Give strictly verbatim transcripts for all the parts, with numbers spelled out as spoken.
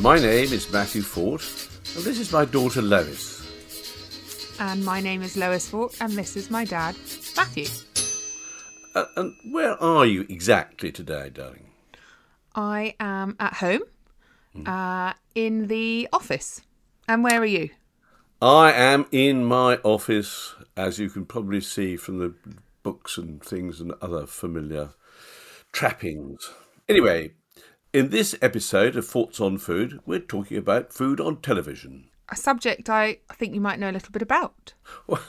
My name is Matthew Fort, and this is my daughter Lois. And my name is Lois Fort, and this is my dad, Matthew. Uh, and where are you exactly today, darling? I am at home, mm. uh, in the office. And where are you? I am in my office, as you can probably see from the books and things and other familiar trappings. Anyway, in this episode of Thoughts on Food, we're talking about food on television. A subject I think you might know a little bit about. Well,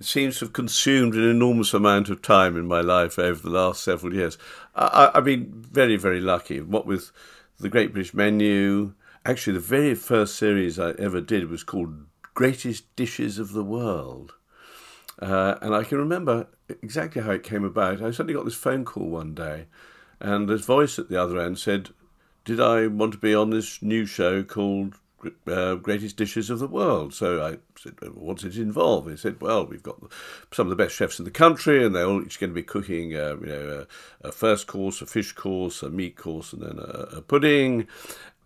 it seems to have consumed an enormous amount of time in my life over the last several years. I, I've been very, very lucky. What with the Great British Menu, actually the very first series I ever did was called Greatest Dishes of the World. Uh, and I can remember exactly how it came about. I suddenly got this phone call one day, and this voice at the other end said, did I want to be on this new show called Uh, Greatest Dishes of the World? So I said, what does it involve? He said, well, we've got some of the best chefs in the country, and they're all each going to be cooking uh, you know, a, a first course, a fish course, a meat course, and then a, a pudding,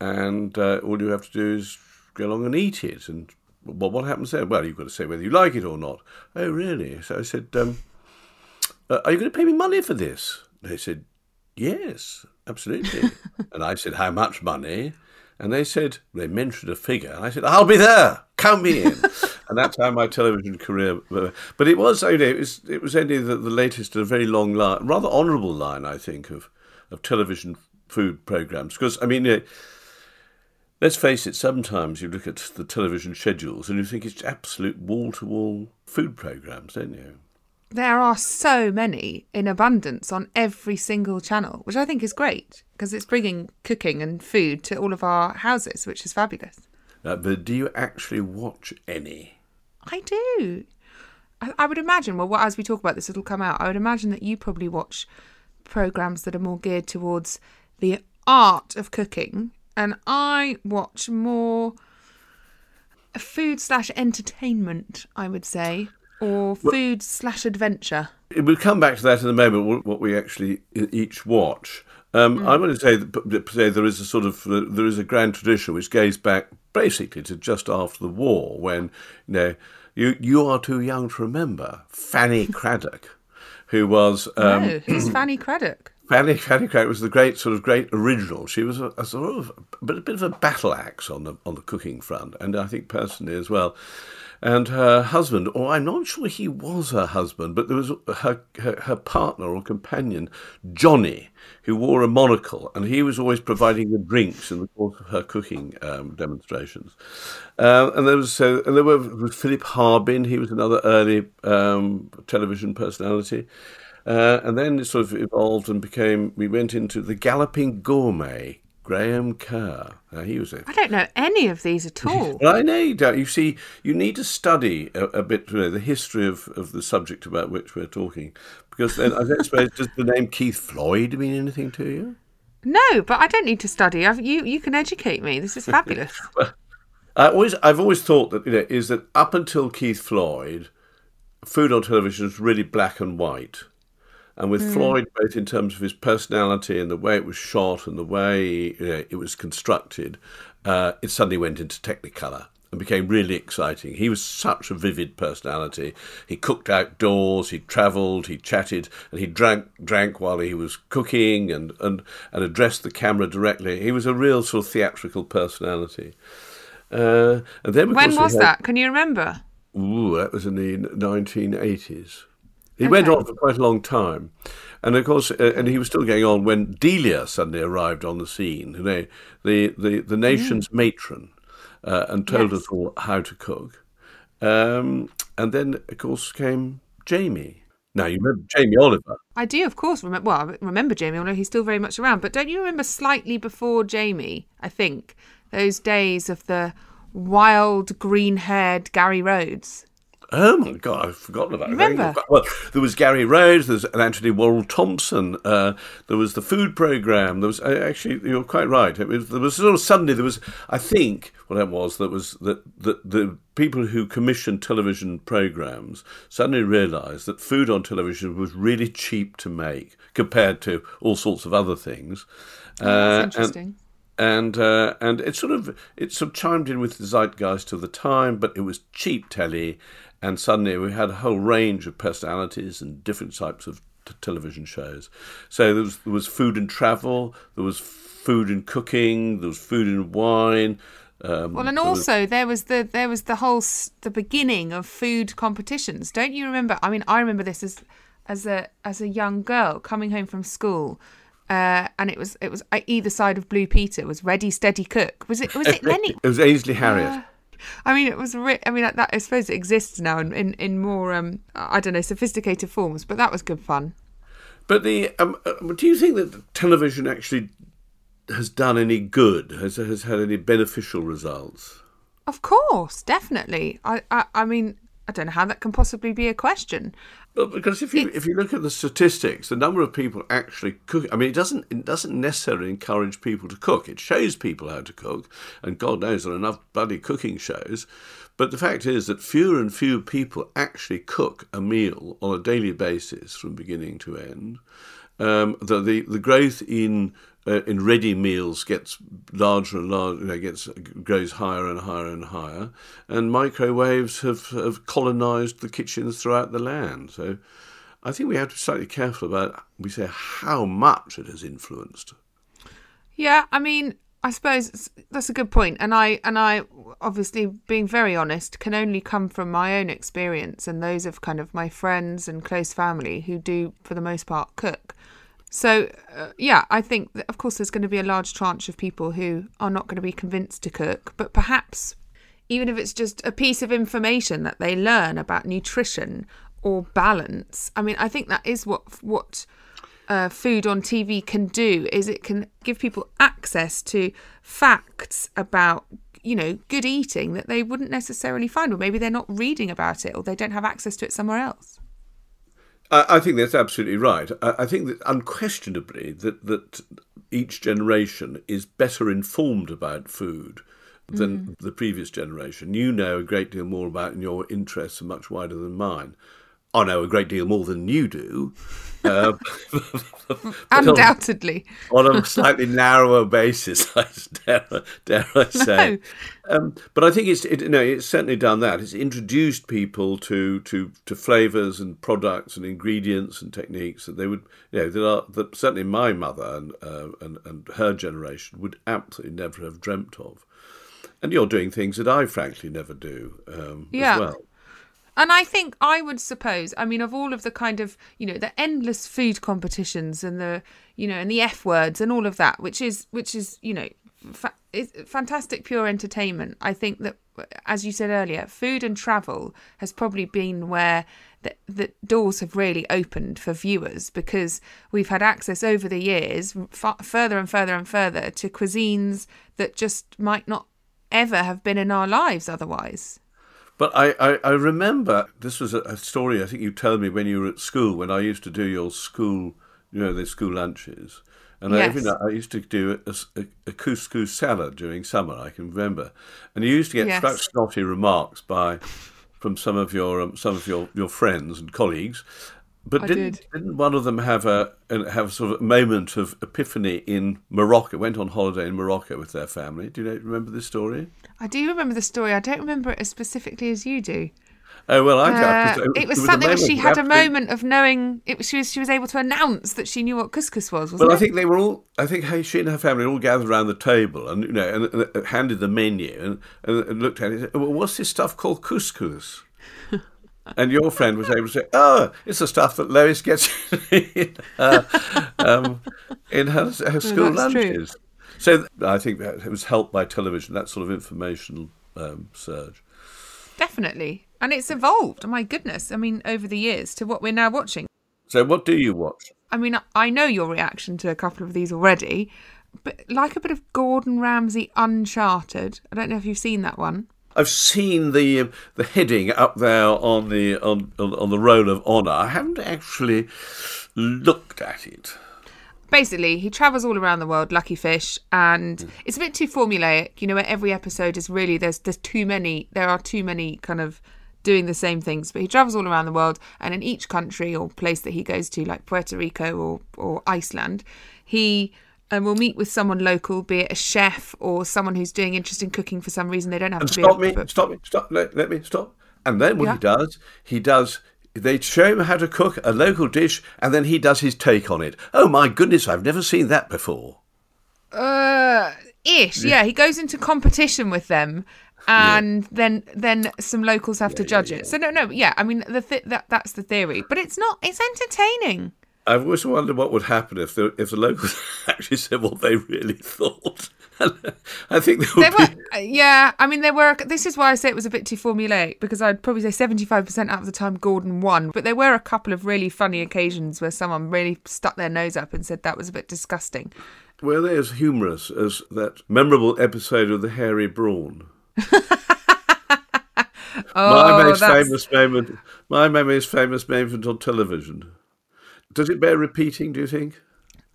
and uh, all you have to do is go along and eat it. And well, what happens then? Well, you've got to say whether you like it or not. Oh, really? So I said, um, uh, are you going to pay me money for this? They said, yes, absolutely. And I said, how much money? And they said, they mentioned a figure. And I said, I'll be there. Count me in. And that's how my television career. But it was only, it was, it was only the, the latest in a very long line, rather honourable line, I think, of, of television food programmes. Because, I mean, you know, let's face it, sometimes you look at the television schedules and you think it's absolute wall-to-wall food programmes, don't you? There are so many in abundance on every single channel, which I think is great because it's bringing cooking and food to all of our houses, which is fabulous. Uh, but do you actually watch any? I do. I, I would imagine, well, as we talk about this, it'll come out. I would imagine that you probably watch programmes that are more geared towards the art of cooking, and I watch more food slash entertainment, I would say. Or food well, slash adventure. We'll come back to that in a moment, what we actually each watch. Um, mm. I want to say that say there is a sort of, there is a grand tradition which goes back basically to just after the war when, you know, you, you are too young to remember Fanny Craddock, who was... Um, no, who's Fanny Craddock? Fanny, Fanny Craddock was the great sort of great original. She was a, a sort of but a bit of a battle axe on the on the cooking front, and I think personally as well. And her husband, or I'm not sure he was her husband, but there was her her, her partner or companion, Johnny, who wore a monocle, and he was always providing the drinks in the course of her cooking um, demonstrations. Uh, and there was so, and there were was Philip Harbin. He was another early um, television personality. Uh, and then it sort of evolved and became, we went into the Galloping Gourmet, Graham Kerr. Now, he was a, I don't know any of these at all. I know you don't. You see, you need to study a, a bit, you know, the history of, of the subject about which we're talking. Because then, I don't suppose, does the name Keith Floyd mean anything to you? No, but I don't need to study. I've, you, you can educate me. This is fabulous. Well, I always, I've always thought that, you know, is that up until Keith Floyd, food on television was really black and white. And with mm. Floyd, both in terms of his personality and the way it was shot and the way, you know, it was constructed, uh, it suddenly went into Technicolor and became really exciting. He was such a vivid personality. He cooked outdoors, he travelled, he chatted, and he drank drank while he was cooking and, and, and addressed the camera directly. He was a real sort of theatrical personality. Uh, and then when was had... that? Can you remember? Ooh, that was in the nineteen eighties. He okay. went on for quite a long time. And, of course, uh, and he was still going on when Delia suddenly arrived on the scene, you know, the, the, the nation's mm. matron, uh, and told yes. us all how to cook. Um, and then, of course, came Jamie. Now, you remember Jamie Oliver? I do, of course. Remember, well, I remember Jamie, although he's still very much around. But don't you remember slightly before Jamie, I think, those days of the wild, green-haired Gary Rhodes? Oh, my God, I've forgotten about it. Remember? Well, there was Gary Rhodes, there was Anthony Warrell Thompson, uh, there was the food programme, there was, actually, you're quite right, it was, there was sort of suddenly, there was, I think, what it was, that was that the, the people who commissioned television programmes suddenly realised that food on television was really cheap to make compared to all sorts of other things. Oh, that's uh, interesting. And, And uh, and it sort of it sort of chimed in with the zeitgeist of the time, but it was cheap telly, and suddenly we had a whole range of personalities and different types of t- television shows. So there was, there was food and travel, there was food and cooking, there was food and wine. Um, well, and also there was the there was the whole the beginning of food competitions. Don't you remember? I mean, I remember this as as a as a young girl coming home from school. Uh, and it was it was either side of Blue Peter was Ready, Steady, Cook. Was it was it Lenny? It was Ainsley Harriott. Uh, I mean, it was. Re- I mean, that I suppose it exists now in in, in more um, I don't know, sophisticated forms. But that was good fun. But the um, do you think that television actually has done any good? Has has had any beneficial results? Of course, definitely. I I, I mean. I don't know how that can possibly be a question. Well, because if you it's... if you look at the statistics, the number of people actually cook. I mean, it doesn't it doesn't necessarily encourage people to cook. It shows people how to cook, and God knows there are enough bloody cooking shows. But the fact is that fewer and fewer people actually cook a meal on a daily basis from beginning to end. Um, the, the the growth in uh, in ready meals gets larger and larger, you know, gets grows higher and higher and higher, and microwaves have, have colonised the kitchens throughout the land. So, I think we have to be slightly careful about we say how much it has influenced. Yeah, I mean, I suppose that's a good point, and I and I obviously, being very honest, can only come from my own experience and those of kind of my friends and close family who do, for the most part, cook. So, uh, yeah, I think that, of course, there's going to be a large tranche of people who are not going to be convinced to cook, but perhaps even if it's just a piece of information that they learn about nutrition or balance, I mean, I think that is what what uh, food on T V can do, is it can give people access to facts about, you know, good eating that they wouldn't necessarily find, or maybe they're not reading about it, or they don't have access to it somewhere else. I think that's absolutely right. I think that unquestionably that, that each generation is better informed about food than mm. the previous generation. You know a great deal more about, and your interests are much wider than mine. I know a great deal more than you do. Uh, Undoubtedly. On, on a slightly narrower basis, I dare, dare I say. No. Um, but I think it's it, no, it's certainly done that. It's introduced people to, to, to flavours and products and ingredients and techniques that they would, you know, that are that certainly my mother and, uh, and and her generation would absolutely never have dreamt of. And you're doing things that I frankly never do um, yeah. as well. And I think I would suppose, I mean, of all of the kind of, you know, the endless food competitions and the, you know, and the F words and all of that, which is, which is, you know, fa- is fantastic, pure entertainment. I think that, as you said earlier, food and travel has probably been where the, the doors have really opened for viewers, because we've had access over the years, f- further and further and further, to cuisines that just might not ever have been in our lives otherwise. But I, I, I remember, this was a, a story I think you told me when you were at school, when I used to do your school, you know, the school lunches. And yes. I, every night I used to do a, a, a couscous salad during summer, I can remember. And you used to get yes. such snotty remarks by from some of your um, some of your, your friends and colleagues. But didn't, did. didn't one of them have a have sort of a moment of epiphany in Morocco? Went on holiday in Morocco with their family. Do you know, remember this story? I do remember the story. I don't remember it as specifically as you do. Oh well, I uh, it, it was, was something that she had a moment of knowing. It was, she was she was able to announce that she knew what couscous was. Wasn't well, it? I think they were all. I think hey, she and her family all gathered around the table and you know and, and handed the menu and, and, and looked at it. And said, well, what's this stuff called couscous? And your friend was able to say, "Oh, it's the stuff that Lois gets in her, um, in her, her school well, lunches." True. So I think it was helped by television, that sort of informational um, surge. Definitely, and it's evolved. My goodness, I mean, over the years to what we're now watching. So, what do you watch? I mean, I know your reaction to a couple of these already, but like a bit of Gordon Ramsay Uncharted. I don't know if you've seen that one. I've seen the the heading up there on the on, on, on the roll of honour. I haven't actually looked at it. Basically, he travels all around the world, lucky fish, and mm. it's a bit too formulaic. You know, where every episode is really there's there's too many. There are too many kind of doing the same things. But he travels all around the world, and in each country or place that he goes to, like Puerto Rico or or Iceland, he And we'll meet with someone local, be it a chef or someone who's doing interesting cooking for some reason. They don't have and to stop be a me, cook. Stop me, stop me, let, let me stop. And then what yeah. he does, he does, they show him how to cook a local dish and then he does his take on it. Oh my goodness, I've never seen that before. Uh, ish, yeah. He goes into competition with them and yeah. then then some locals have yeah, to judge yeah, yeah. it. So no, no, yeah, I mean, the th- that that's the theory. But it's not, it's entertaining. I've always wondered what would happen if the if the locals actually said what they really thought. I think there would there were, be... Yeah, I mean, there were... This is why I say it was a bit too formulaic, because I'd probably say seventy-five percent out of the time Gordon won. But there were a couple of really funny occasions where someone really stuck their nose up and said that was a bit disgusting. Were they as humorous as that memorable episode of the hairy brawn? oh, my most famous moment. My most famous moment on television. Does it bear repeating, do you think?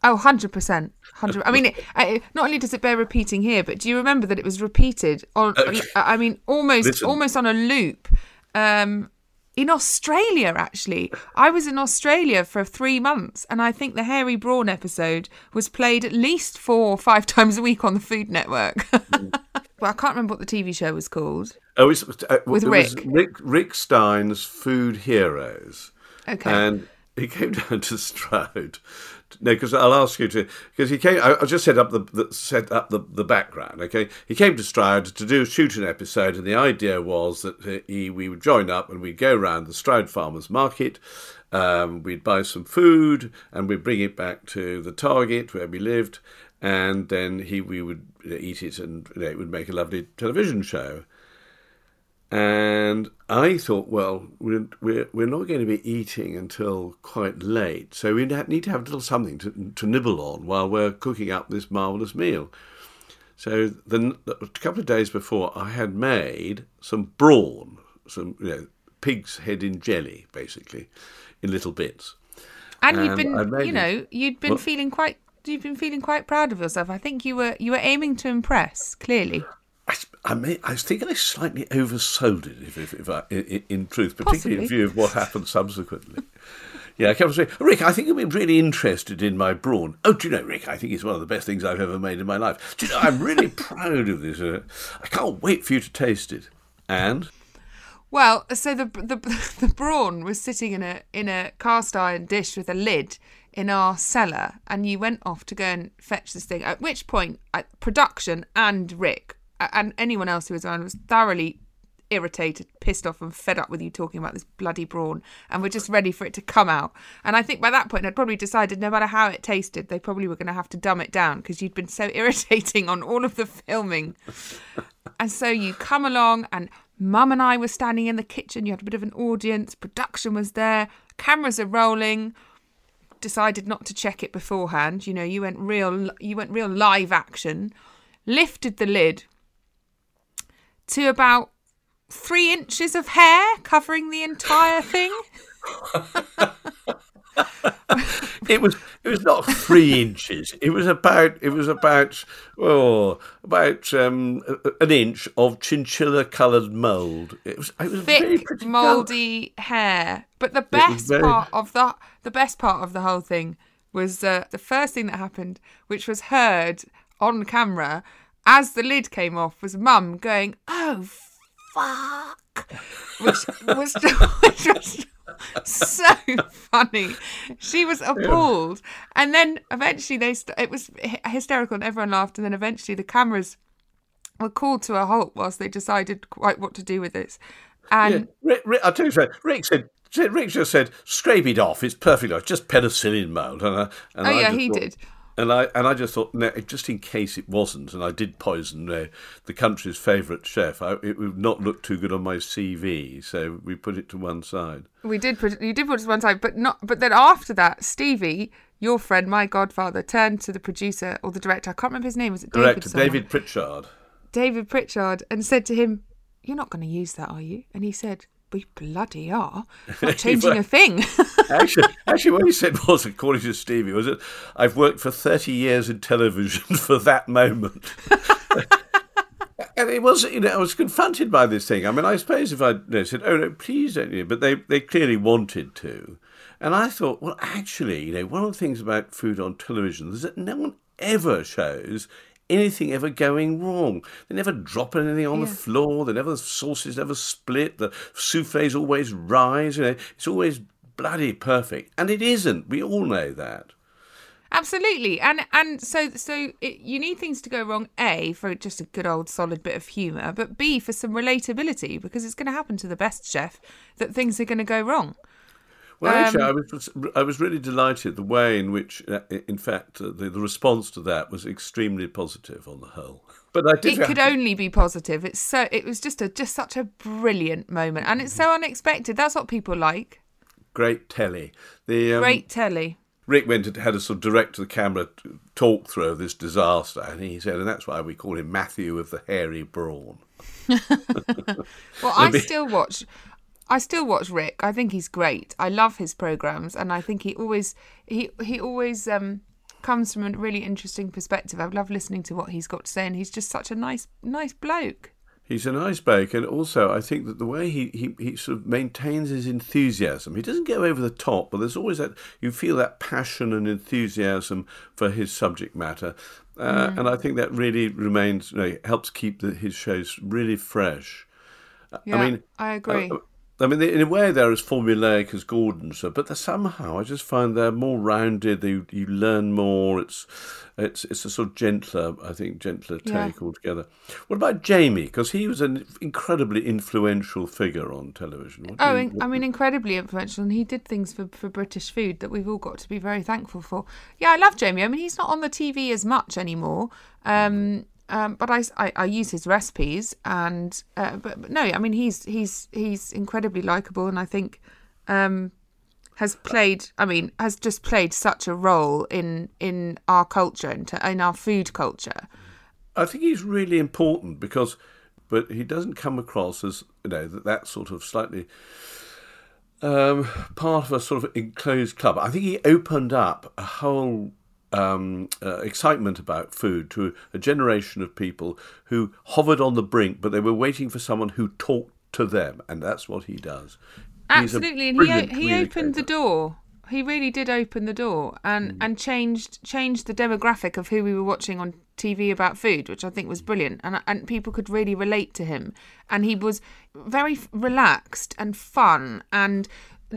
Oh, one hundred percent. one hundred percent. I mean, it, it, not only does it bear repeating here, but do you remember that it was repeated on, okay. I mean, almost Listen. almost on a loop um, in Australia, actually. I was in Australia for three months, and I think the Hairy Brawn episode was played at least four or five times a week on the Food Network. Well, I can't remember what the T V show was called. Oh, it's, uh, With it Rick. was Rick, Rick Stein's Food Heroes. Okay. And... He came down to Stroud. No, because I'll ask you to. Because he came. I, I just set up the, the set up the, the background. Okay, he came to Stroud to do shoot an episode, and the idea was that he we would join up and we'd go round the Stroud Farmers Market. Um, we'd buy some food and we'd bring it back to the target where we lived, and then he we would eat it, and you know, it would make a lovely television show. And I thought, well, we're, we're we're not going to be eating until quite late, so we need to have a little something to to nibble on while we're cooking up this marvellous meal. So then, a couple of days before, I had made some brawn, some you know, pig's head in jelly, basically, in little bits. And, and you'd been, you know, you'd been well, feeling quite, you've been feeling quite proud of yourself. I think you were you were aiming to impress, clearly. I, I, may, I think I slightly oversold it, if, if, if I, in, in truth, particularly Possibly. in view of what happened subsequently. yeah, I kept saying, Rick, I think you've been really interested in my brawn. Oh, do you know, Rick, I think it's one of the best things I've ever made in my life. Do you know, I'm really proud of this. I can't wait for you to taste it. And? Well, so the the, the brawn was sitting in a in a cast iron dish with a lid in our cellar, and you went off to go and fetch this thing, at which point uh, production and Rick... and anyone else who was around was thoroughly irritated, pissed off and fed up with you talking about this bloody brawn, and we're just ready for it to come out. And I think by that point I'd probably decided no matter how it tasted, they probably were going to have to dumb it down because you'd been so irritating on all of the filming. And so you come along and Mum and I were standing in the kitchen, you had a bit of an audience, production was there, cameras are rolling, decided not to check it beforehand. You know, you went real, you went real live action, lifted the lid to about three inches of hair covering the entire thing. it was it was not three inches. It was about it was about oh about um, an inch of chinchilla coloured mould. It was it was thick, very pretty mouldy colour. hair. But the best very... part of the the best part of the whole thing was uh, the first thing that happened, which was heard on camera. As the lid came off, was Mum going, "Oh, fuck," which was, which was so funny. She was appalled. And then eventually they st- it was hysterical and everyone laughed. And then eventually the cameras were called to a halt whilst they decided quite what to do with this. And yeah. Rick, Rick, I'll tell you something. Rick said, Rick just said, "Scrape it off. It's perfect. It's just penicillin mould." And, I, and oh I yeah, he thought- did. And I and I just thought, no, just in case it wasn't, and I did poison uh, the country's favourite chef, I, it would not look too good on my C V, so we put it to one side. We did put it, you did put it to one side, but not. But then after that, Stevie, your friend, my godfather, turned to the producer or the director, I can't remember his name, was it David? Director someone? David Pritchard. David Pritchard, and said to him, "You're not going to use that, are you?" And he said, "We bloody are. Not changing a thing." actually, actually, what he said was, according to Stevie, was that I've worked for thirty years in television for that moment. And it was, you know, I was confronted by this thing. I mean, I suppose if I you know, said, "Oh, no, please don't," you know, but they, they clearly wanted to. And I thought, well, actually, you know, one of the things about food on television is that no one ever shows anything ever going wrong. They never drop anything on yeah. the floor. They never, the sauces never split. The souffles always rise. You know, it's always bloody perfect. And it isn't. We all know that. Absolutely. And and so so it, you need things to go wrong, A, for just a good old solid bit of humour, but B, for some relatability, because it's going to happen to the best chef that things are going to go wrong. Well, um, actually, I was I was really delighted the way in which, uh, in fact, uh, the, the response to that was extremely positive on the whole. But I did it could to... only be positive. It's so it was just a just such a brilliant moment, and it's so unexpected. That's what people like. Great telly. The um, great telly. Rick went and had a sort of direct-to-the-camera talk through of this disaster, and he said, and that's why we call him Matthew of the Hairy Brawn. Well, I still watch... I still watch Rick. I think he's great. I love his programmes, and I think he always he he always um, comes from a really interesting perspective. I love listening to what he's got to say, and he's just such a nice nice bloke. He's a nice bloke, and also I think that the way he, he, he sort of maintains his enthusiasm, he doesn't go over the top, but there's always that, you feel that passion and enthusiasm for his subject matter, uh, mm. and I think that really remains, you know, helps keep the, his shows really fresh. Yeah, I mean, I agree. Uh, I mean, in a way, they're as formulaic as Gordon, so, but somehow I just find they're more rounded. They, you learn more. It's, it's, it's a sort of gentler, I think, gentler take yeah. altogether. What about Jamie? Because he was an incredibly influential figure on television. What oh, you, I mean, incredibly influential, and he did things for, for British food that we've all got to be very thankful for. Yeah, I love Jamie. I mean, he's not on the T V as much anymore. Um, Um, but I, I, I use his recipes, and uh, but, but no, I mean he's he's he's incredibly likable, and I think um, has played. I mean, has just played such a role in in our culture and in, in our food culture. I think he's really important because, but he doesn't come across as, you know, that, that sort of slightly um, part of a sort of enclosed club. I think he opened up a whole. Um, uh, excitement about food to a generation of people who hovered on the brink, but they were waiting for someone who talked to them, and that's what he does. Absolutely, and he he opened the door. He really did open the door, and mm. and changed changed the demographic of who we were watching on T V about food, which I think was brilliant, and and people could really relate to him, and he was very relaxed and fun and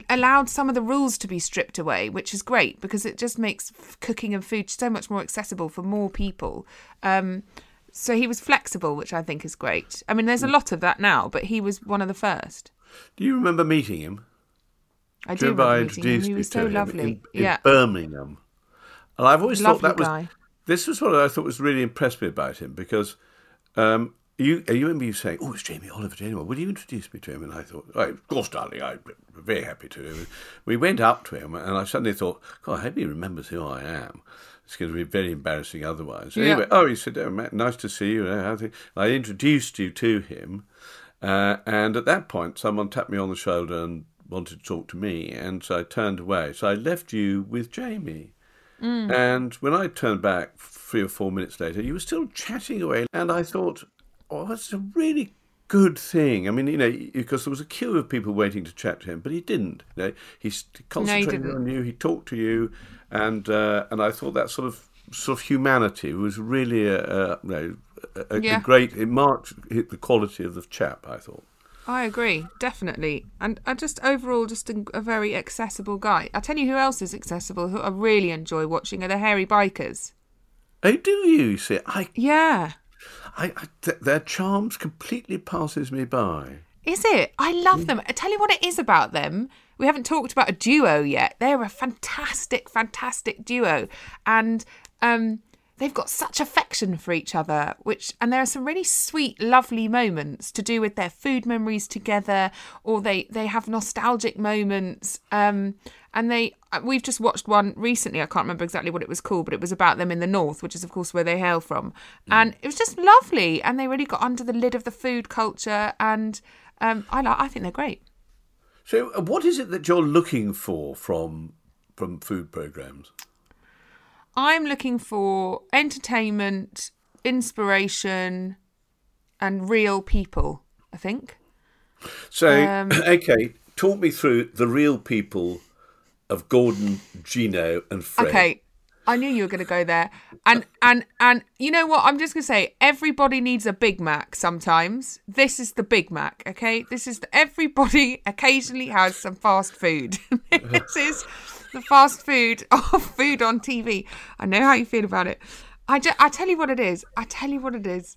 allowed some of the rules to be stripped away, which is great because it just makes cooking and food so much more accessible for more people. Um, so he was flexible, which I think is great. I mean, there's a lot of that now, but he was one of the first. Do you remember meeting him? I do, do remember I meeting him. He was so lovely. In, in yeah. Birmingham. And I've always lovely thought that guy. was... This was what I thought was really impressed me about him because... Um, You, you remember you saying, oh, it's Jamie Oliver, Jamie Oliver, would you introduce me to him? And I thought, oh, of course, darling, I'm very happy to. We went up to him, and I suddenly thought, God, I hope he remembers who I am. It's going to be very embarrassing otherwise. Yeah. Anyway, oh, he said, oh, Matt, nice to see you. And I introduced you to him, uh, and at that point, someone tapped me on the shoulder and wanted to talk to me, and so I turned away. So I left you with Jamie. Mm. And when I turned back three or four minutes later, you were still chatting away, and I thought... Oh, that's a really good thing. I mean, you know, because there was a queue of people waiting to chat to him, but he didn't. You know, he concentrated no, he on you. He talked to you, and uh, and I thought that sort of sort of humanity was really a, a you know a, yeah. a great. It marked hit the quality of the chap. I thought. I agree, definitely, and I just overall just a, a very accessible guy. I tell you, who else is accessible? Who I really enjoy watching are the Hairy Bikers. Oh, do you see? I yeah. I, I, th- their charms completely passes me by. Is it? I love them. I tell you what it is about them. We haven't talked about a duo yet. They're a fantastic, fantastic duo, and um, they've got such affection for each other. Which and there are some really sweet, lovely moments to do with their food memories together, or they they have nostalgic moments. Um, and they we've just watched one recently. I can't remember exactly what it was called, but it was about them in the north, which is, of course, where they hail from. And it was just lovely. And they really got under the lid of the food culture. And um, I, I think they're great. So what is it that you're looking for from from food programmes? I'm looking for entertainment, inspiration and real people, I think. So, um, OK, talk me through the real people of Gordon, Gino, and Fred. Okay, I knew you were going to go there. And, and, and you know what? I'm just going to say, everybody needs a Big Mac sometimes. This is the Big Mac, okay? This is the, everybody occasionally has some fast food. This is the fast food of food on T V. I know how you feel about it. I, just, I tell you what it is. I tell you what it is.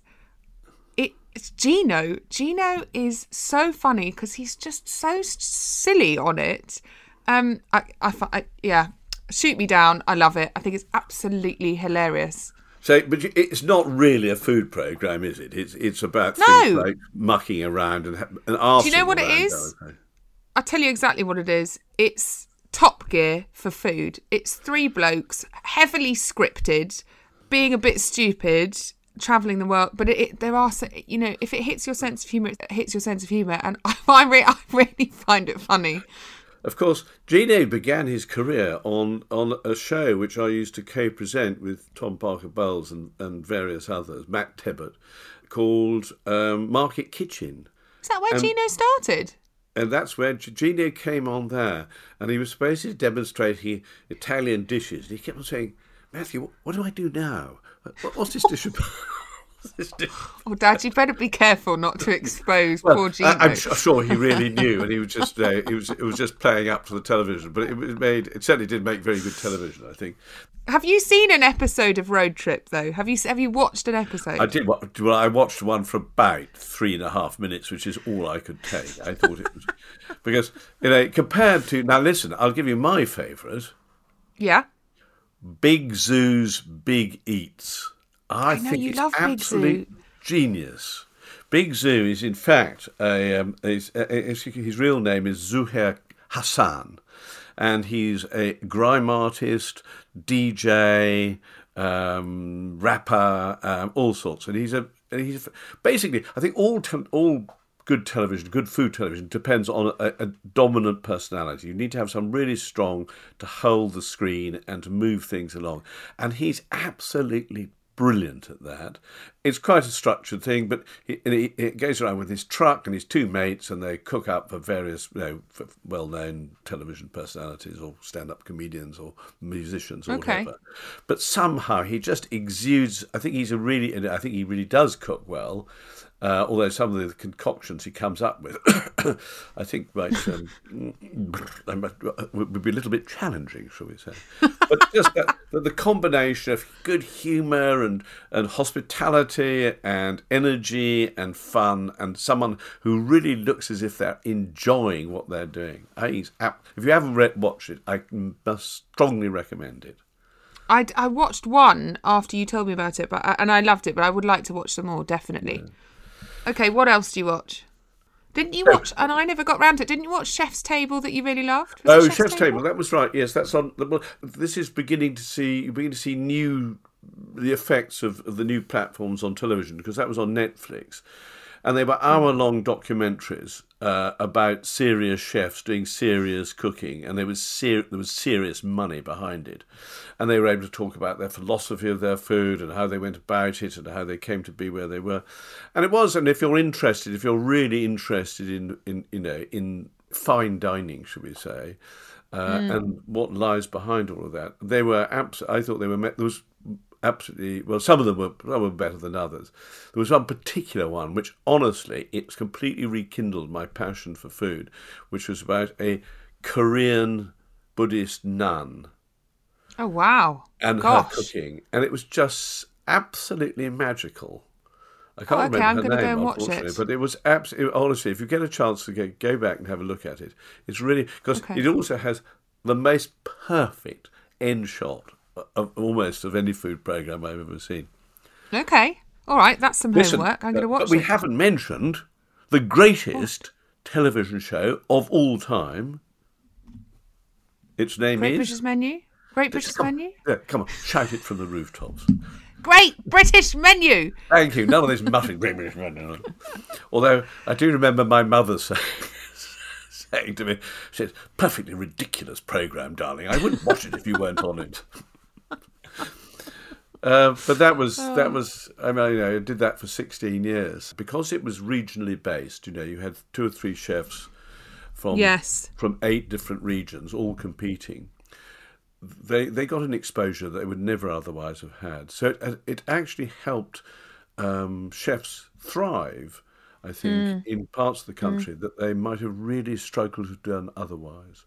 It, it's Gino. Gino is so funny because he's just so silly on it. Um, I, I, I yeah. Shoot me down. I love it. I think it's absolutely hilarious. So, but it's not really a food programme, is it? It's it's about no. things like mucking around and and arsing. Do you know what around, it is? I'll tell you exactly what it is. It's Top Gear for food. It's three blokes, heavily scripted, being a bit stupid, travelling the world. But it, it, there are, you know, if it hits your sense of humour, it hits your sense of humour. And I, I, re- I really find it funny. Of course, Gino began his career on, on a show which I used to co-present with Tom Parker Bowles and, and various others, Matt Tebbutt, called um, Market Kitchen. Is that where and, Gino started? And that's where Gino came on there. And he was supposed to demonstrate Italian dishes. And he kept on saying, Matthew, what do I do now? What, what's this dish about? Oh, Dad, you better be careful not to expose well, poor Gino. I'm sure he really knew, and he was just uh, it was it was just playing up to the television. But it made it certainly did make very good television, I think. Have you seen an episode of Road Trip though? Have you have you watched an episode? I did. Well, I watched one for about three and a half minutes, which is all I could take. I thought it was because you know compared to now. Listen, I'll give you my favourite. Yeah. Big Zoos, Big Eats. I, I know, think you it's love absolute Big Zoo. Genius. Big Zoo is, in fact, a, um, is, uh, is, his real name is Zuhair Hassan, and he's a grime artist, D J, um, rapper, um, all sorts. And he's a he's a, basically, I think all te- all good television, good food television, depends on a, a dominant personality. You need to have some really strong to hold the screen and to move things along. And he's absolutely brilliant at that. It's quite a structured thing, but he, he, he goes around with his truck and his two mates, and they cook up for various, you know, for well-known television personalities or stand-up comedians or musicians or okay. whatever. But somehow he just exudes. I think he's a really. I think he really does cook well. Uh, although some of the concoctions he comes up with, I think, might, um, might would be a little bit challenging, shall we say? But just that, that the combination of good humour and and hospitality and energy and fun and someone who really looks as if they're enjoying what they're doing. I think it's ap- if you haven't read, watched it, I must strongly recommend it. I, I watched one after you told me about it, but I, and I loved it. But I would like to watch some more, definitely. Yeah. Okay, what else do you watch? Didn't you watch, and I never got round to it, didn't you watch Chef's Table that you really loved? Was oh, Chef's, Chef's Table? Table, that was right, yes. That's on. Well, this is beginning to see, you're beginning to see new, the effects of, of the new platforms on television, because that was on Netflix. And they were hour-long documentaries uh, about serious chefs doing serious cooking, and there was ser- there was serious money behind it. And they were able to talk about their philosophy of their food and how they went about it and how they came to be where they were. And it was, and if you're interested, if you're really interested in, in you know, in fine dining, should we say, uh, mm. and what lies behind all of that, they were abs- I thought they were met- there was absolutely, well, some of them were, some were better than others. There was one particular one which, honestly, it's completely rekindled my passion for food, which was about a Korean Buddhist nun. Oh, wow. And Gosh. her cooking. And it was just absolutely magical. I can't oh, okay. remember her I'm name, go and watch unfortunately, it. But it was absolutely, honestly, if you get a chance to go, go back and have a look at it, it's really, because okay. it also has the most perfect end shot Of, almost of any food programme I've ever seen. Okay. All right, that's some Listen, homework. I'm going to watch but we it. We haven't mentioned the greatest what? television show of all time. Its name Great is... Great British Menu? Great British come, Menu? Yeah, come on, shout it from the rooftops. Great British Menu! Thank you. None of this muffin. Great British Menu. Although, I do remember my mother saying... saying to me, she said, perfectly ridiculous programme, darling. I wouldn't watch it if you weren't on it. Uh, but that was, oh. that was, I mean, you know, I did that for sixteen years. Because it was regionally based, you know, you had two or three chefs from, yes. from eight different regions all competing. they they got an exposure that they would never otherwise have had. So it, it actually helped um, chefs thrive, I think, mm. in parts of the country mm. that they might have really struggled to have done otherwise.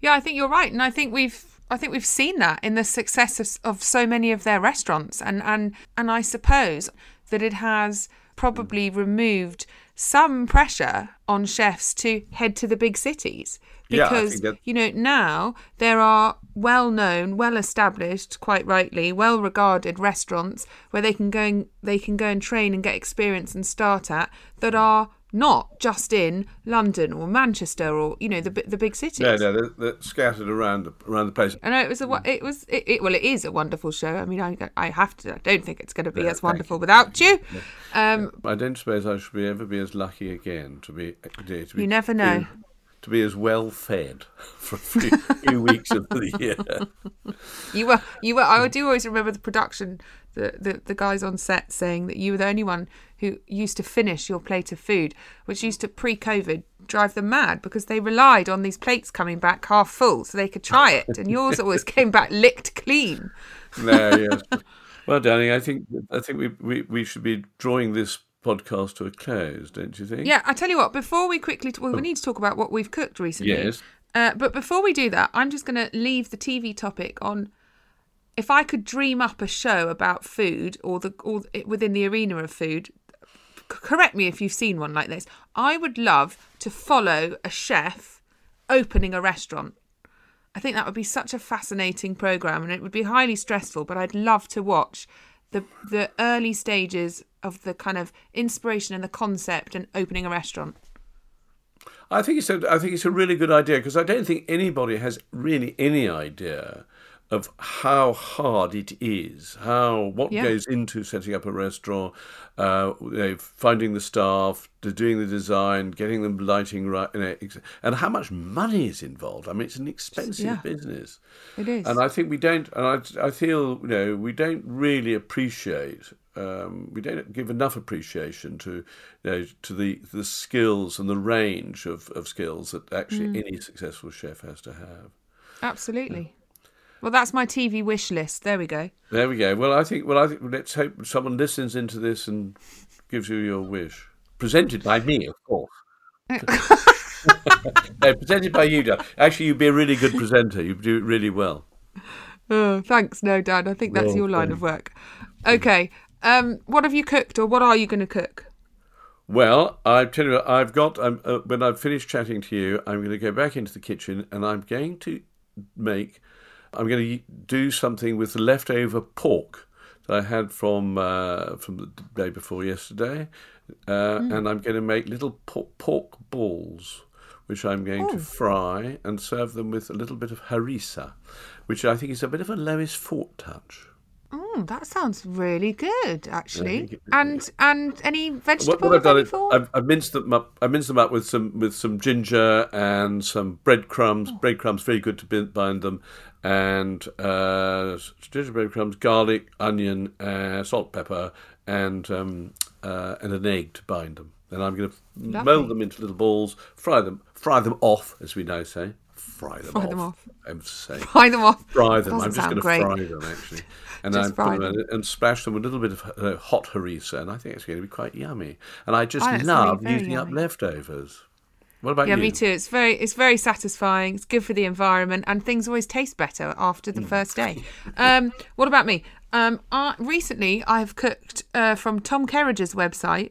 Yeah, I think you're right, and I think we've I think we've seen that in the success of, of so many of their restaurants, and and and I suppose that it has probably mm. removed some pressure on chefs to head to the big cities, because yeah, you know now there are well-known, well-established, quite rightly well-regarded restaurants where they can go and, they can go and train and get experience and start at, that are not just in London or Manchester or you know the the big cities. No, no, they're, they're scattered around around the place. I know it was a it was it, it well it is a wonderful show. I mean, I I have to. I don't think it's going to be no, as wonderful you. without you. Yeah. Um, I don't suppose I should be, ever be as lucky again to be. To be you never know. To, to be as well fed for a few, few weeks of the year. You were you were. I do always remember the production. The, the, the guys on set saying that you were the only one who used to finish your plate of food, which used to, pre-COVID, drive them mad because they relied on these plates coming back half full so they could try it, and yours always came back licked clean. No, yes. Well, darling, I think I think we, we, we should be drawing this podcast to a close, don't you think? Yeah, I tell you what, before we quickly... T- well, we need to talk about what we've cooked recently. Yes. Uh, but before we do that, I'm just going to leave the T V topic on... If I could dream up a show about food or the or within the arena of food, correct me if you've seen one like this, I would love to follow a chef opening a restaurant. I think that would be such a fascinating programme, and it would be highly stressful, but I'd love to watch the the early stages of the kind of inspiration and the concept and opening a restaurant. I think it's a, I think it's a really good idea, because I don't think anybody has really any idea of how hard it is, how what yeah. goes into setting up a restaurant, uh, you know, finding the staff, doing the design, getting them lighting right, you know, and how much money is involved. I mean, it's an expensive yeah. business. It is, and I think we don't. And I, I feel, you know, we don't really appreciate. Um, we don't give enough appreciation to, you know, to the the skills and the range of, of skills that actually mm. any successful chef has to have. Absolutely. Yeah. Well, that's my T V wish list. There we go. There we go. Well, I think. Well, I think. Let's hope someone listens into this and gives you your wish. Presented by me, of course. No, presented by you, Dan. Actually, you'd be a really good presenter. You'd do it really well. Oh, thanks, no, Dan. I think that's well, your line thanks. of work. Okay. Um, what have you cooked, or what are you going to cook? Well, I tell you, what, I've got. Um, uh, when I've finished chatting to you, I'm going to go back into the kitchen, and I'm going to make. I'm going to do something with the leftover pork that I had from uh, from the day before yesterday, uh, mm. and I'm going to make little por- pork balls, which I'm going oh. to fry and serve them with a little bit of harissa, which I think is a bit of a Lois Fort touch. Mm, that sounds really good, actually. And and any vegetables? What, what I've done is I've, I've minced them up. I minced them up with some with some ginger and some breadcrumbs. Oh. Breadcrumbs, very good to bind them. And uh, gingerbread crumbs, garlic, onion, uh, salt, pepper, and um, uh, and an egg to bind them. And I'm going to Lovely. mould them into little balls, fry them, fry them off, as we now say, fry them fry off. Them off. I'm saying fry them off. Fry them. I'm just going to fry them actually, and I'm put them and splash them with a little bit of uh, hot harissa, and I think it's going to be quite yummy. And I just oh, love using yummy. up leftovers. What about yeah, you? Yeah, me too. It's very, it's very satisfying. It's good for the environment, and things always taste better after the first day. Um, what about me? Um, uh, recently, I've cooked uh, from Tom Kerridge's website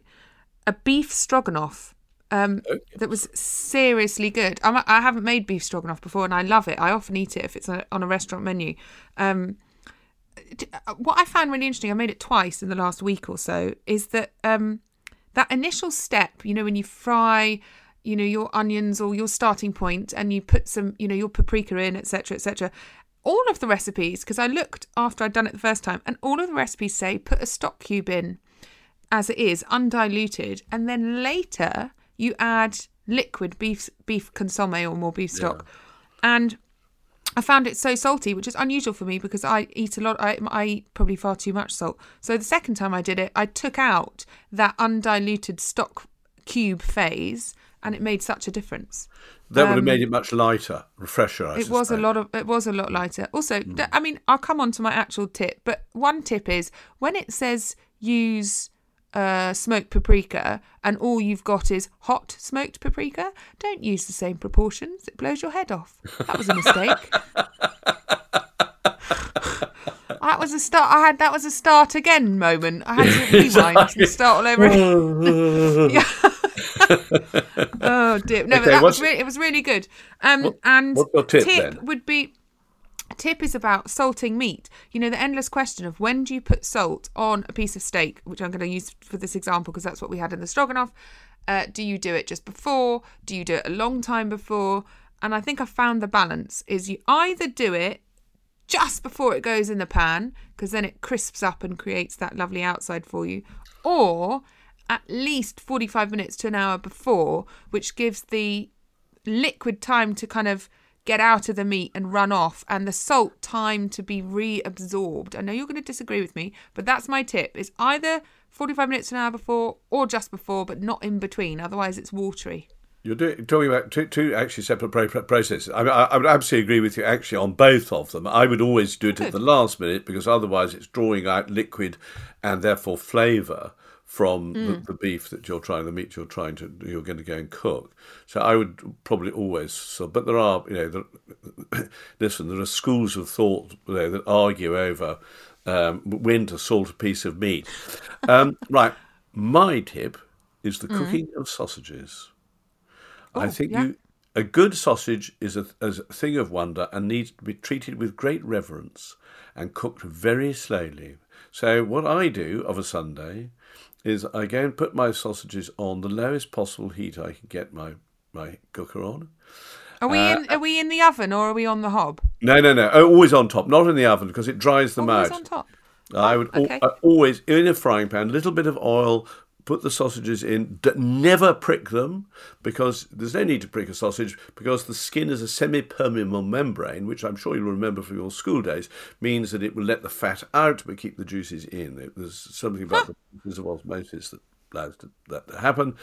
a beef stroganoff um, okay. that was seriously good. I'm, I haven't made beef stroganoff before, and I love it. I often eat it if it's a, on a restaurant menu. Um, what I found really interesting, I made it twice in the last week or so, is that um, that initial step, you know, when you fry... you know, your onions or your starting point, and you put some, you know, your paprika in, et cetera, et cetera. All of the recipes, because I looked after I'd done it the first time, and all of the recipes say put a stock cube in as it is, undiluted, and then later you add liquid beef, beef consomme or more beef stock. Yeah. And I found it so salty, which is unusual for me because I eat a lot. I, I eat probably far too much salt. So the second time I did it, I took out that undiluted stock cube phase and it made such a difference. That um, would have made it much lighter, refresher. I it suspect. was a lot of it was a lot lighter. Also, mm. th- I mean, I'll come on to my actual tip, but one tip is when it says use uh, smoked paprika and all you've got is hot smoked paprika, don't use the same proportions. It blows your head off. That was a mistake. That was a start. I had that was a start again moment. I had to rewind and start all over again. Oh dear! No, okay, but that was really, it was really good. Um, what, and what's your tip, tip then? would be tip is about salting meat. You know, the endless question of when do you put salt on a piece of steak, which I'm going to use for this example because that's what we had in the stroganoff. Uh, do you do it just before? Do you do it a long time before? And I think I found the balance is you either do it just before it goes in the pan, because then it crisps up and creates that lovely outside for you, or at least forty-five minutes to an hour before, which gives the liquid time to kind of get out of the meat and run off, and the salt time to be reabsorbed. I know you're going to disagree with me, but that's my tip, is either forty-five minutes to an hour before or just before, but not in between, otherwise it's watery. You're doing, talking about two, two actually separate processes. I, I, I would absolutely agree with you actually on both of them. I would always do it Good. at the last minute, because otherwise it's drawing out liquid and therefore flavour from mm. the, the beef that you're trying, the meat you're trying to, you're going to go and cook. So I would probably always. So, but there are, you know, there, listen, there are schools of thought, you know, that argue over um, when to salt a piece of meat. Um, right, my tip is the mm. cooking of sausages. Oh, I think yeah. you, a good sausage is a, is a thing of wonder and needs to be treated with great reverence and cooked very slowly. So what I do of a Sunday is I go and put my sausages on the lowest possible heat I can get my, my cooker on. Are we uh, in? Are we in the oven or are we on the hob? No, no, no. Always on top, not in the oven, because it dries them always out. Always on top. I would oh, okay. al- I always, in a frying pan, a little bit of oil, put the sausages in, d- never prick them, because there's no need to prick a sausage, because the skin is a semi-permeable membrane, which I'm sure you'll remember from your school days, means that it will let the fat out but keep the juices in. There's something about the process of osmosis that allows that to happen,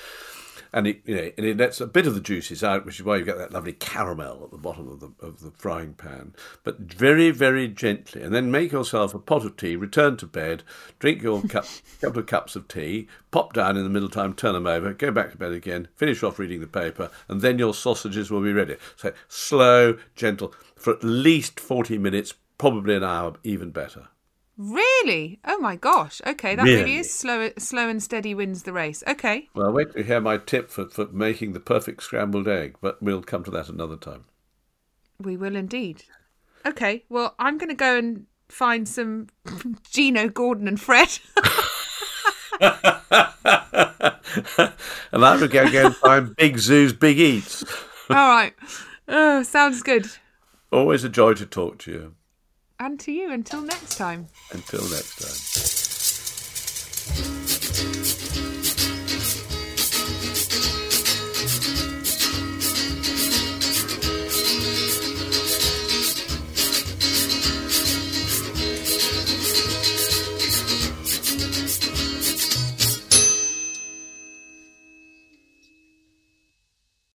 and it, you know, and it lets a bit of the juices out, which is why you get that lovely caramel at the bottom of the of the frying pan. But very, very gently, and then make yourself a pot of tea. Return to bed, drink your cup, couple of cups of tea, pop down in the middle time, turn them over, go back to bed again, finish off reading the paper, and then your sausages will be ready. So slow, gentle, for at least forty minutes, probably an hour, even better. Really? Oh my gosh. Okay, that really, really is slow slow and steady wins the race. Okay. Well, wait to hear my tip for, for making the perfect scrambled egg, but we'll come to that another time. We will indeed. Okay, well, I'm going to go and find some Gino, Gordon and Fred. And I'm going to go and find Big Zoos, Big Eats. All right. Oh, sounds good. Always a joy to talk to you. And to you, until next time. Until next time.